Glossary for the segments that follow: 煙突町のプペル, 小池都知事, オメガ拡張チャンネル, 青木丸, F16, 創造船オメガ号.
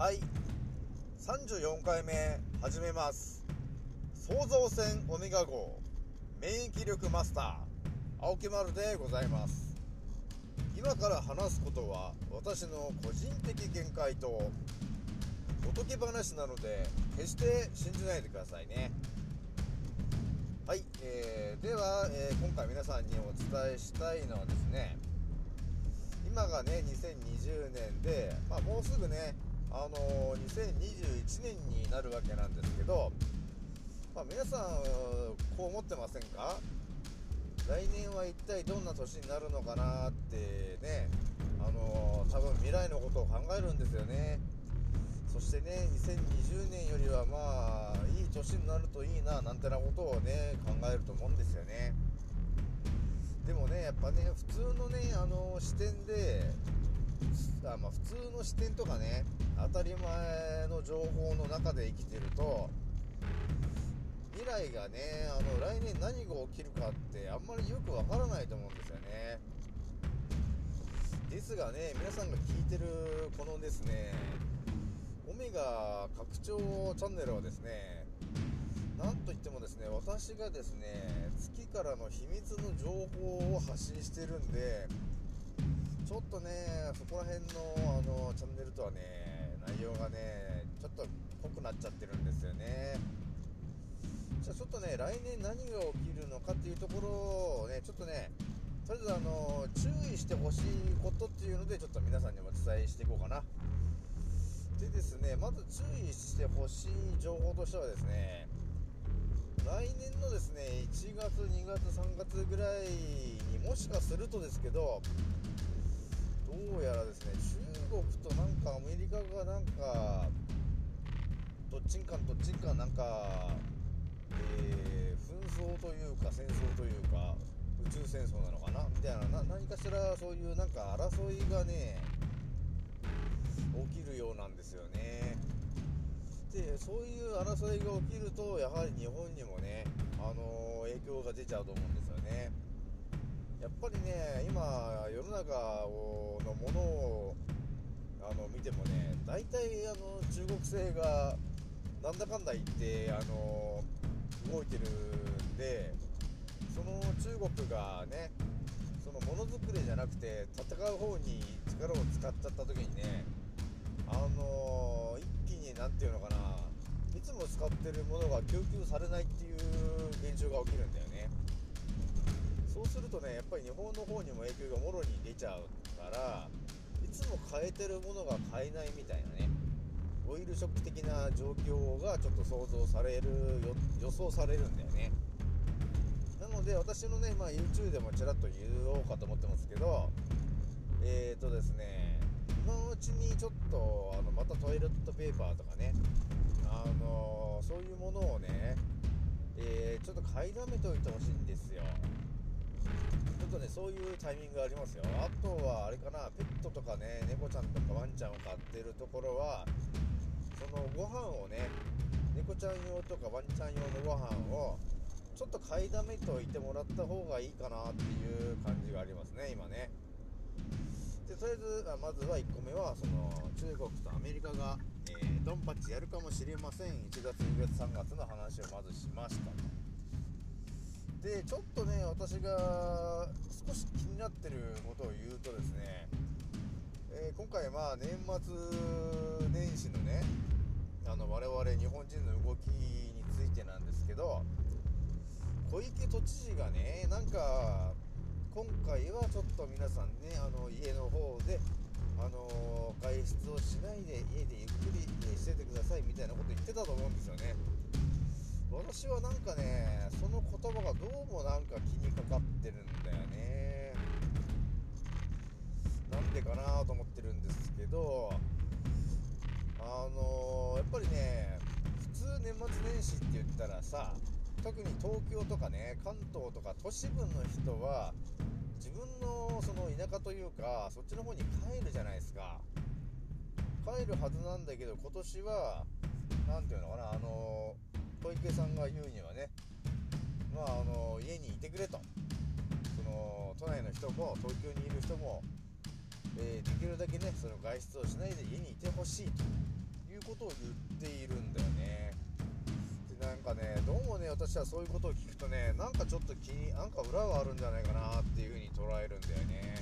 はい、34回目始めます。創造船オメガ号免疫力マスター青木丸でございます。今から話すことは私の個人的見解と仏話なので決して信じないでくださいね。はい、では、今回皆さんにお伝えしたいのはですね、今がね2020年で、もうすぐね、2021年になるわけなんですけど、皆さんこう思ってませんか？来年は一体どんな年になるのかなってね、多分未来のことを考えるんですよね。そしてね、2020年よりはいい年になるといいな、なんてなことをね考えると思うんですよね。でもね、やっぱね、普通のね、視点で、普通の視点とかね、当たり前の情報の中で生きてると、未来がね、来年何が起きるかってあんまりよくわからないと思うんですよね。ですがね、皆さんが聞いてるこのですね、オメガ拡張チャンネルはですね、なんといってもですね、私がですね、月からの秘密の情報を発信してるんで、ちょっとね、そこら辺のチャンネルとはね、内容がね、ちょっと濃くなっちゃってるんですよね。じゃあちょっとね、来年何が起きるのかっていうところをね、ちょっとね、とりあえず注意してほしいことっていうので、ちょっと皆さんにもお伝えしていこうかな。でですね、まず注意してほしい情報としてはですね、来年のですね1月2月3月ぐらいにもしかするとですけど、どうやらですね、中国となんかアメリカがなんかどっちんかなんか、紛争というか戦争というか宇宙戦争なのかなみたいな、何かしらそういうなんか争いがね起きるようなんですよね。で、そういう争いが起きると、やはり日本にもね、影響が出ちゃうと思うんですよね。やっぱりね、今世の中のものを見てもね、大体中国製がなんだかんだ言って動いてるんで、その中国がね、そのものづくりじゃなくて戦う方に力を使っちゃった時にね、一気になんていうのかな、いつも使ってるものが供給されないっていう現象が起きるんだよね。そうするとね、やっぱり日本の方にも影響がもろに出ちゃうから、いつも買えてるものが買えないみたいなね、オイルショック的な状況がちょっと想像される、予想されるんだよね。なので私のね、YouTube でもちらっと言おうかと思ってますけど、ですね、今のうちにちょっとまたトイレットペーパーとかね、そういうものをね、ちょっと買いだめておいてほしいんですよ。ちょっとね、そういうタイミングがありますよ。あとはあれかな、ペットとかね、猫ちゃんとかワンちゃんを飼ってるところは、そのご飯をね、猫ちゃん用とかワンちゃん用のご飯をちょっと買いだめておいてもらった方がいいかなっていう感じがありますね、今ね。で、とりあえずまずは1個目は、その中国とアメリカが、ドンパチやるかもしれません。1月2月3月の話をまずしました。で、ちょっとね、私が少し気になってることを言うとですね、今回年末年始のね、我々日本人の動きについてなんですけど、小池都知事がね、なんか今回はちょっと皆さんね、家の方で、外出をしないで家でゆっくりしててくださいみたいなこと言ってたと思うんですよね。私はなんかね、その言葉がどうもなんか気にかかってるんだよね。なんでかなと思ってるんですけど、やっぱりね、普通年末年始って言ったらさ、特に東京とかね、関東とか都市部の人は自分のその田舎というか、そっちの方に帰るじゃないですか。帰るはずなんだけど、今年はなんていうのかな、小池さんが言うにはね、家にいてくれと、その都内の人も東京にいる人も、できるだけね、その外出をしないで家にいてほしいということを言っているんだよね。でなんかね、どうもね、私はそういうことを聞くとね、なんかちょっと気になんか裏があるんじゃないかなっていうふうに捉えるんだよね。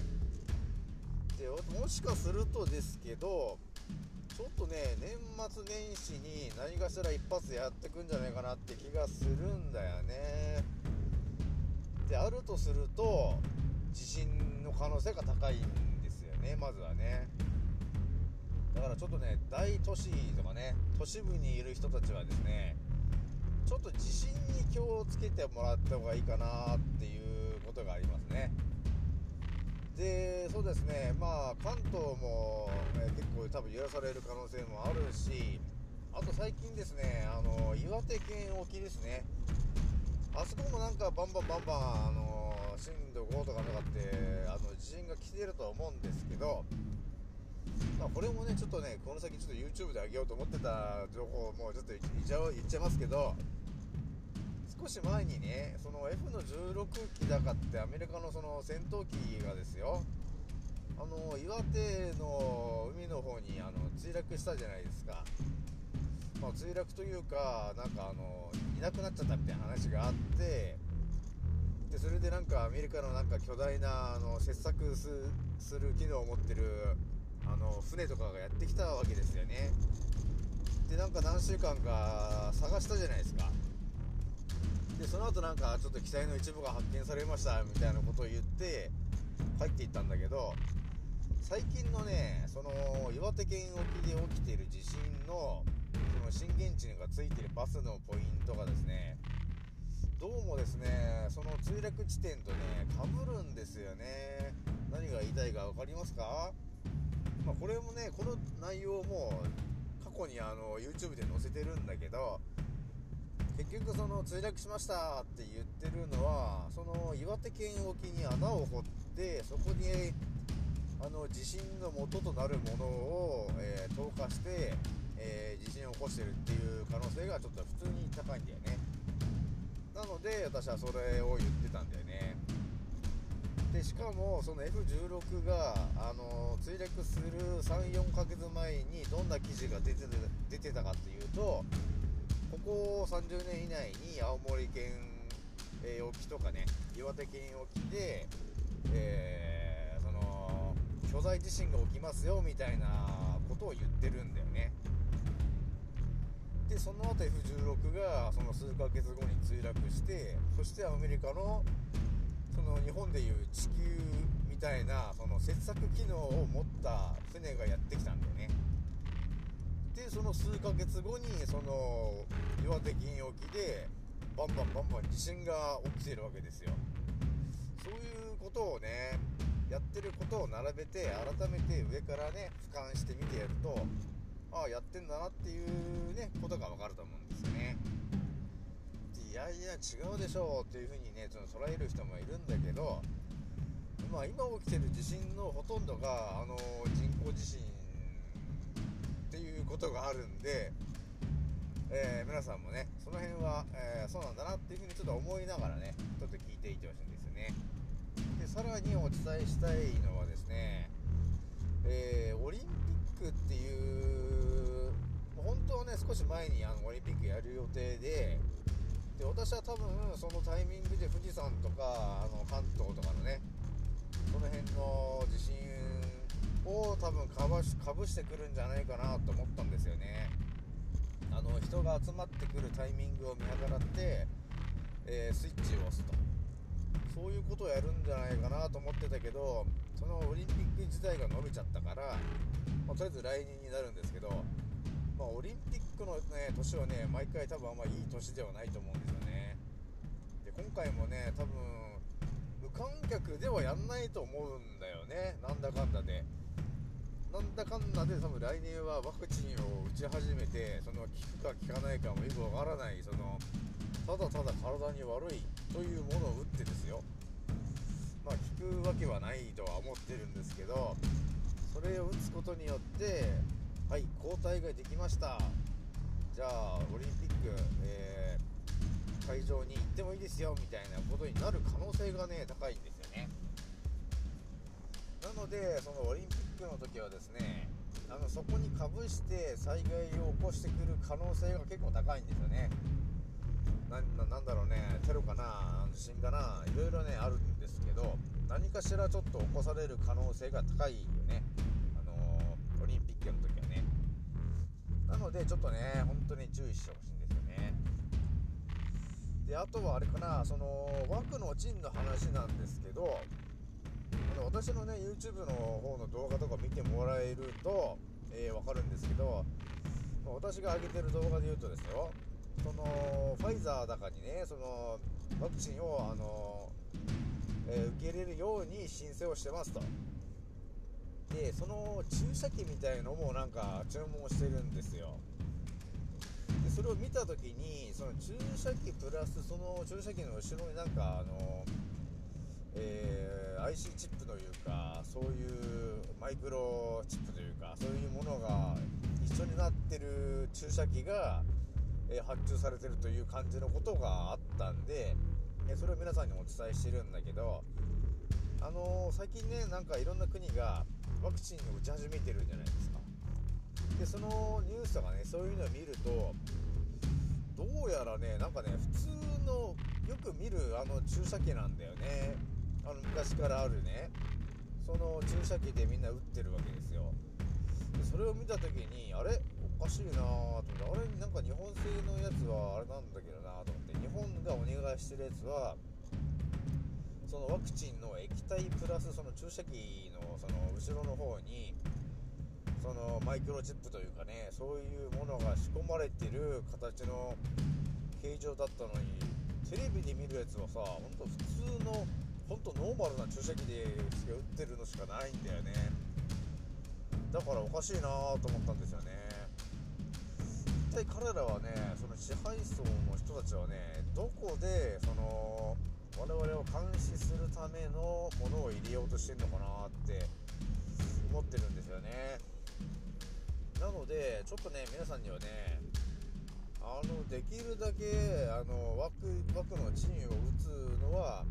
でもしかするとですけど、ちょっとね、年末年始に何かしら一発やってくんじゃないかなって気がするんだよね。であるとすると地震の可能性が高いんですよね、まずはね。だからちょっとね、大都市とかね、都市部にいる人たちはですね、ちょっと地震に気をつけてもらった方がいいかなっていうことがありますね。でそうですね、まあ関東も、結構多分揺らされる可能性もあるし、あと最近ですね、岩手県沖ですね、あそこもなんかバンバン震度5とかって地震が来てると思うんですけど、まあ、これもねちょっとね、この先ちょっと YouTube で上げようと思ってた情報をもうちょっと言っちゃいますけど、少し前にね、その F の16機だかってアメリカのその戦闘機がですよ、岩手の海の方に墜落したじゃないですか。まあ、墜落というか、なんかいなくなっちゃったみたいな話があって、でそれでなんかアメリカのなんか巨大な切削する機能を持ってる船とかがやってきたわけですよね。でなんか何週間か探したじゃないですか。でその後なんかちょっと機体の一部が発見されましたみたいなことを言って入っていったんだけど、最近のね、その岩手県沖で起きている地震のその震源地がついているバスのポイントがですね、どうもですね、その墜落地点とね被るんですよね。何が言いたいか分かりますか？まあ、これもね、この内容も過去にYouTube で載せてるんだけど、結局その墜落しましたって言ってるのは、その岩手県沖に穴を掘って、そこに地震の元となるものを、投下して、地震を起こしてるっていう可能性がちょっと普通に高いんだよね。なので私はそれを言ってたんだよね。でしかもその F16 が墜落する 3,4 ヶ月前にどんな記事が出てたかっていうと、ここ30年以内に青森県沖とかね、岩手県沖で、その巨大地震が起きますよみたいなことを言ってるんだよね。でその後 F16 がその数ヶ月後に墜落して、そしてアメリカのその日本でいう地球みたいなその切削機能を持った船がやってきたんだよね。でその数ヶ月後にその岩手県沖でバンバン地震が起きているわけですよ。そういうことをね、やってることを並べて改めて上からね俯瞰して見てやると、ああやってんだなっていうねことが分かると思うんですよね。いやいや違うでしょうっていうふうにね捉える人もいるんだけど、まあ、今起きてる地震のほとんどが人工地震っていうことがあるんで、皆さんもねその辺は、そうなんだなっていうふうにちょっと思いながらねちょっと聞いていってほしいんですよね。でさらにお伝えしたいのはですね、オリンピックっていう、本当はね少し前にオリンピックやる予定で、私は多分そのタイミングで富士山とか関東とかのねその辺の地震を多分かぶしてくるんじゃないかなと思ったんですよね。人が集まってくるタイミングを見計らって、スイッチを押すと、そういうことをやるんじゃないかなと思ってたけど、そのオリンピック自体が伸びちゃったから、まあ、とりあえず来年になるんですけど、まあ、オリンピックの、ね、年はね毎回多分あんまりいい年ではないと思うんですよね。で今回もね多分無観客ではやんないと思うんだよね。なんだかんだで多分来年はワクチンを打ち始めて、その効くか効かないかもよくわからない、そのただただ体に悪いというものを打ってですよ、まあ効くわけはないとは思ってるんですけど、それを打つことによってはい、交代ができました、じゃあオリンピック、会場に行ってもいいですよみたいなことになる可能性がね高いんですよね。なのでそのオリンピックの時はですね、そこにかぶして災害を起こしてくる可能性が結構高いんですよね。なんだろうね、テロかな、地震かな、いろいろねあるんですけど、何かしらちょっと起こされる可能性が高いよね、オリンピックの時はね。なのでちょっとね本当に注意してほしいんですよね。で、あとはあれかな、その枠のチンの話なんですけど、私のね YouTube の方の動画とか見てもらえると、わかるんですけど、私が上げてる動画で言うとですよ、そのファイザーだかにね、そのワクチンを受け入れるように申請をしてますと。で、その注射器みたいのもなんか注文してるんですよ。でそれを見た時に、その注射器プラスその注射器の後ろになんかIC チップというか、そういうマイクロチップというか、そういうものが一緒になってる注射器が発注されてるという感じのことがあったんで、それを皆さんにお伝えしてるんだけど、最近ね、なんかいろんな国がワクチンを打ち始めてるじゃないですか。でそのニュースとかね、そういうのを見ると、どうやらね、なんかね、普通のよく見る注射器なんだよね。昔からあるね、その注射器でみんな打ってるわけですよ。でそれを見た時に、あれおかしいなと思って、あれなんか日本製のやつはあれなんだけどなと思って、日本がお願いしてるやつはそのワクチンの液体プラスその注射器のその後ろの方にそのマイクロチップというかね、そういうものが仕込まれてる形の形状だったのに、テレビで見るやつはさ、ほんと普通のほんとノーマルな注射器で打ってるのしかないんだよね。だからおかしいなと思ったんですよね。一体彼らはね、その支配層の人たちはね、どこでその我々を監視するためのものを入れようとしてるのかなって思ってるんですよね。なのでちょっとね、皆さんにはね、できるだけ枠のチンを打つのは、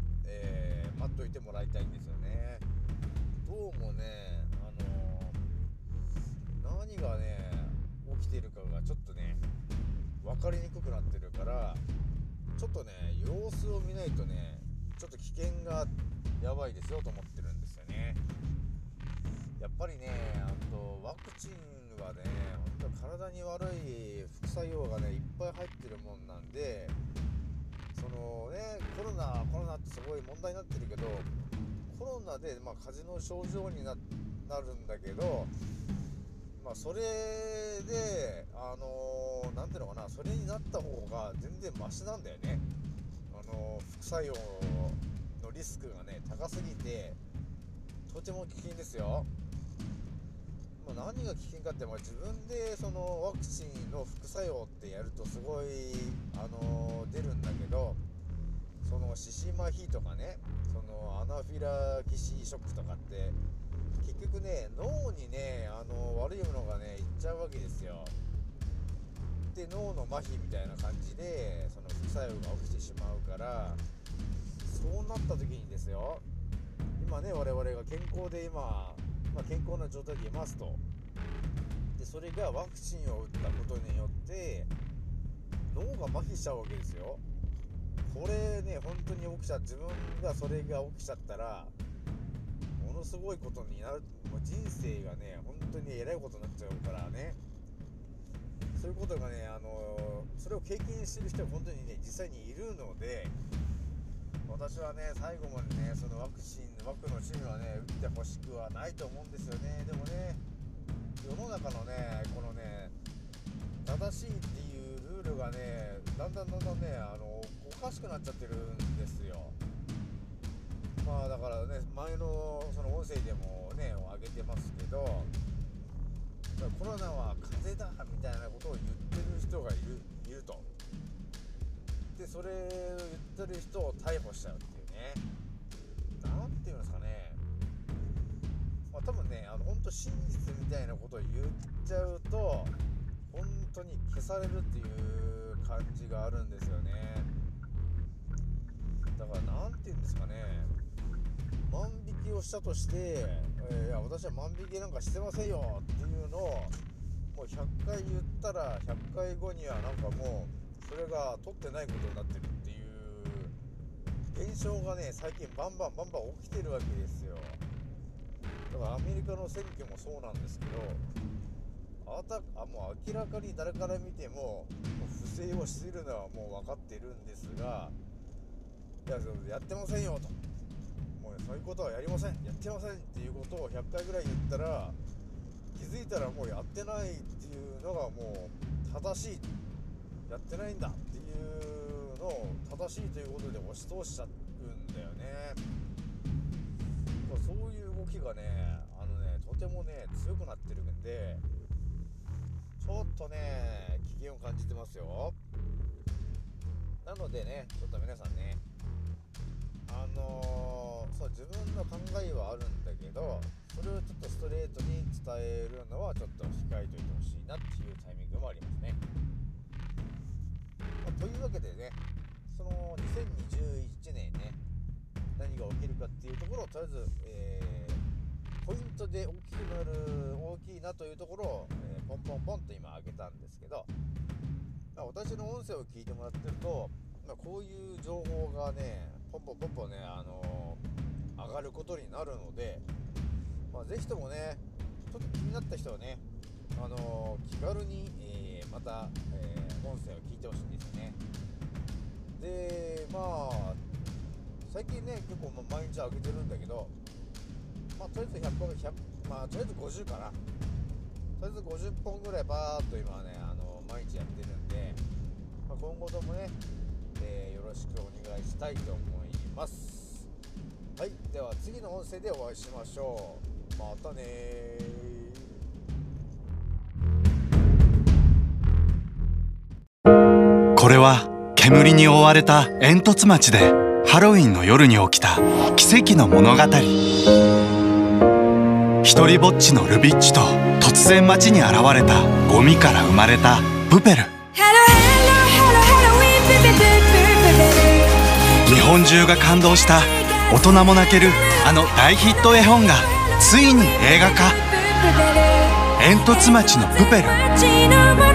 待っといてもらいたいんですよね。どうもね、何がね起きてるかがちょっとね分かりにくくなってるから、ちょっとね様子を見ないとね、ちょっと危険がやばいですよと思ってるんですよね。やっぱりね、ワクチンはね、本当体に悪い副作用がねいっぱい入ってるもんなんで、そのね、コロナってすごい問題になってるけど、コロナで風邪の症状に なるんだけど、それでなんていうのかな、それになった方が全然マシなんだよね。副作用のリスクがね高すぎてとても危険ですよ。何が危険かって、自分でそのワクチンの副作用ってやるとすごい出るんだけど、そのシシマヒとかね、そのアナフィラキシーショックとかって結局ね、脳にね悪いものがねいっちゃうわけですよ。で脳の麻痺みたいな感じでその副作用が起きてしまうから、そうなった時にですよ、今ね我々が健康で今、健康な状態でいますと。でそれがワクチンを打ったことによって脳が麻痺しちゃうわけですよ。これね本当に自分がそれが起きちゃったら、ものすごいことになる。人生がね本当にえらいことになっちゃうからね。そういうことがねそれを経験してる人は本当にね実際にいるので、私はね最後までねその枠のチンはね打ってほしくはないと思うんですよね。でもね、世の中のねこのね正しいっていうルールがねだんだんねおかしくなっちゃってるんですよ。だからね、前のその音声でもね上げてますけど、コロナは風邪だみたいなことを言ってる人がいると。でそれを言ってる人を逮捕しちゃうっていうね、なんていうんですかね、多分ね本当真実みたいなことを言っちゃうと本当に消されるっていう感じがあるんですよね。だからなんていうんですかね、万引引きをしたとして、いや私は万引きなんかしてませんよっていうのをもう100回言ったら100回後にはなんかもうそれが取ってないことになってるっていう現象がね、最近バンバン起きてるわけですよ。だからアメリカの選挙もそうなんですけど、もう明らかに誰から見ても不正をしているのはもう分かってるんですが、いややってませんよと、もうそういうことはやりません、やってませんっていうことを100回ぐらい言ったら、気づいたらもうやってないっていうのがもう正しい、やってないんだっていうのを正しいということで押し通しちゃうんだよね。そういう動きがね、とてもね強くなってるんで、ちょっとね危険を感じてますよ。なのでね、ちょっと皆さんね、そう自分の考えはあるんだけど、それをちょっとストレートに伝えるのはちょっと控えておいてほしいなっていうタイミングもありますね。というわけでね、その2021年ね、何が起きるかっていうところをとりあえず、ポイントで大きいなというところを、ポンと今上げたんですけど、私の音声を聞いてもらってると、こういう情報がねポンポンね、上がることになるので、ぜひともねちょっと気になった人はね、気軽に、また、音声を聞いてほしいんですよね。で最近ね結構毎日上げてるんだけど、とりあえず50かな、とりあえず50本ぐらいバーっと今ね毎日やってるんで、今後ともね、よろしくお願いしたいと思います。はい、では次の音声でお会いしましょう。またねー。これは煙に覆われた煙突町でハロウィンの夜に起きた奇跡の物語。一人ぼっちのルビッチと突然街に現れたゴミから生まれたプペル。日本中が感動した大人も泣けるあの大ヒット絵本がついに映画化。煙突町のプペル。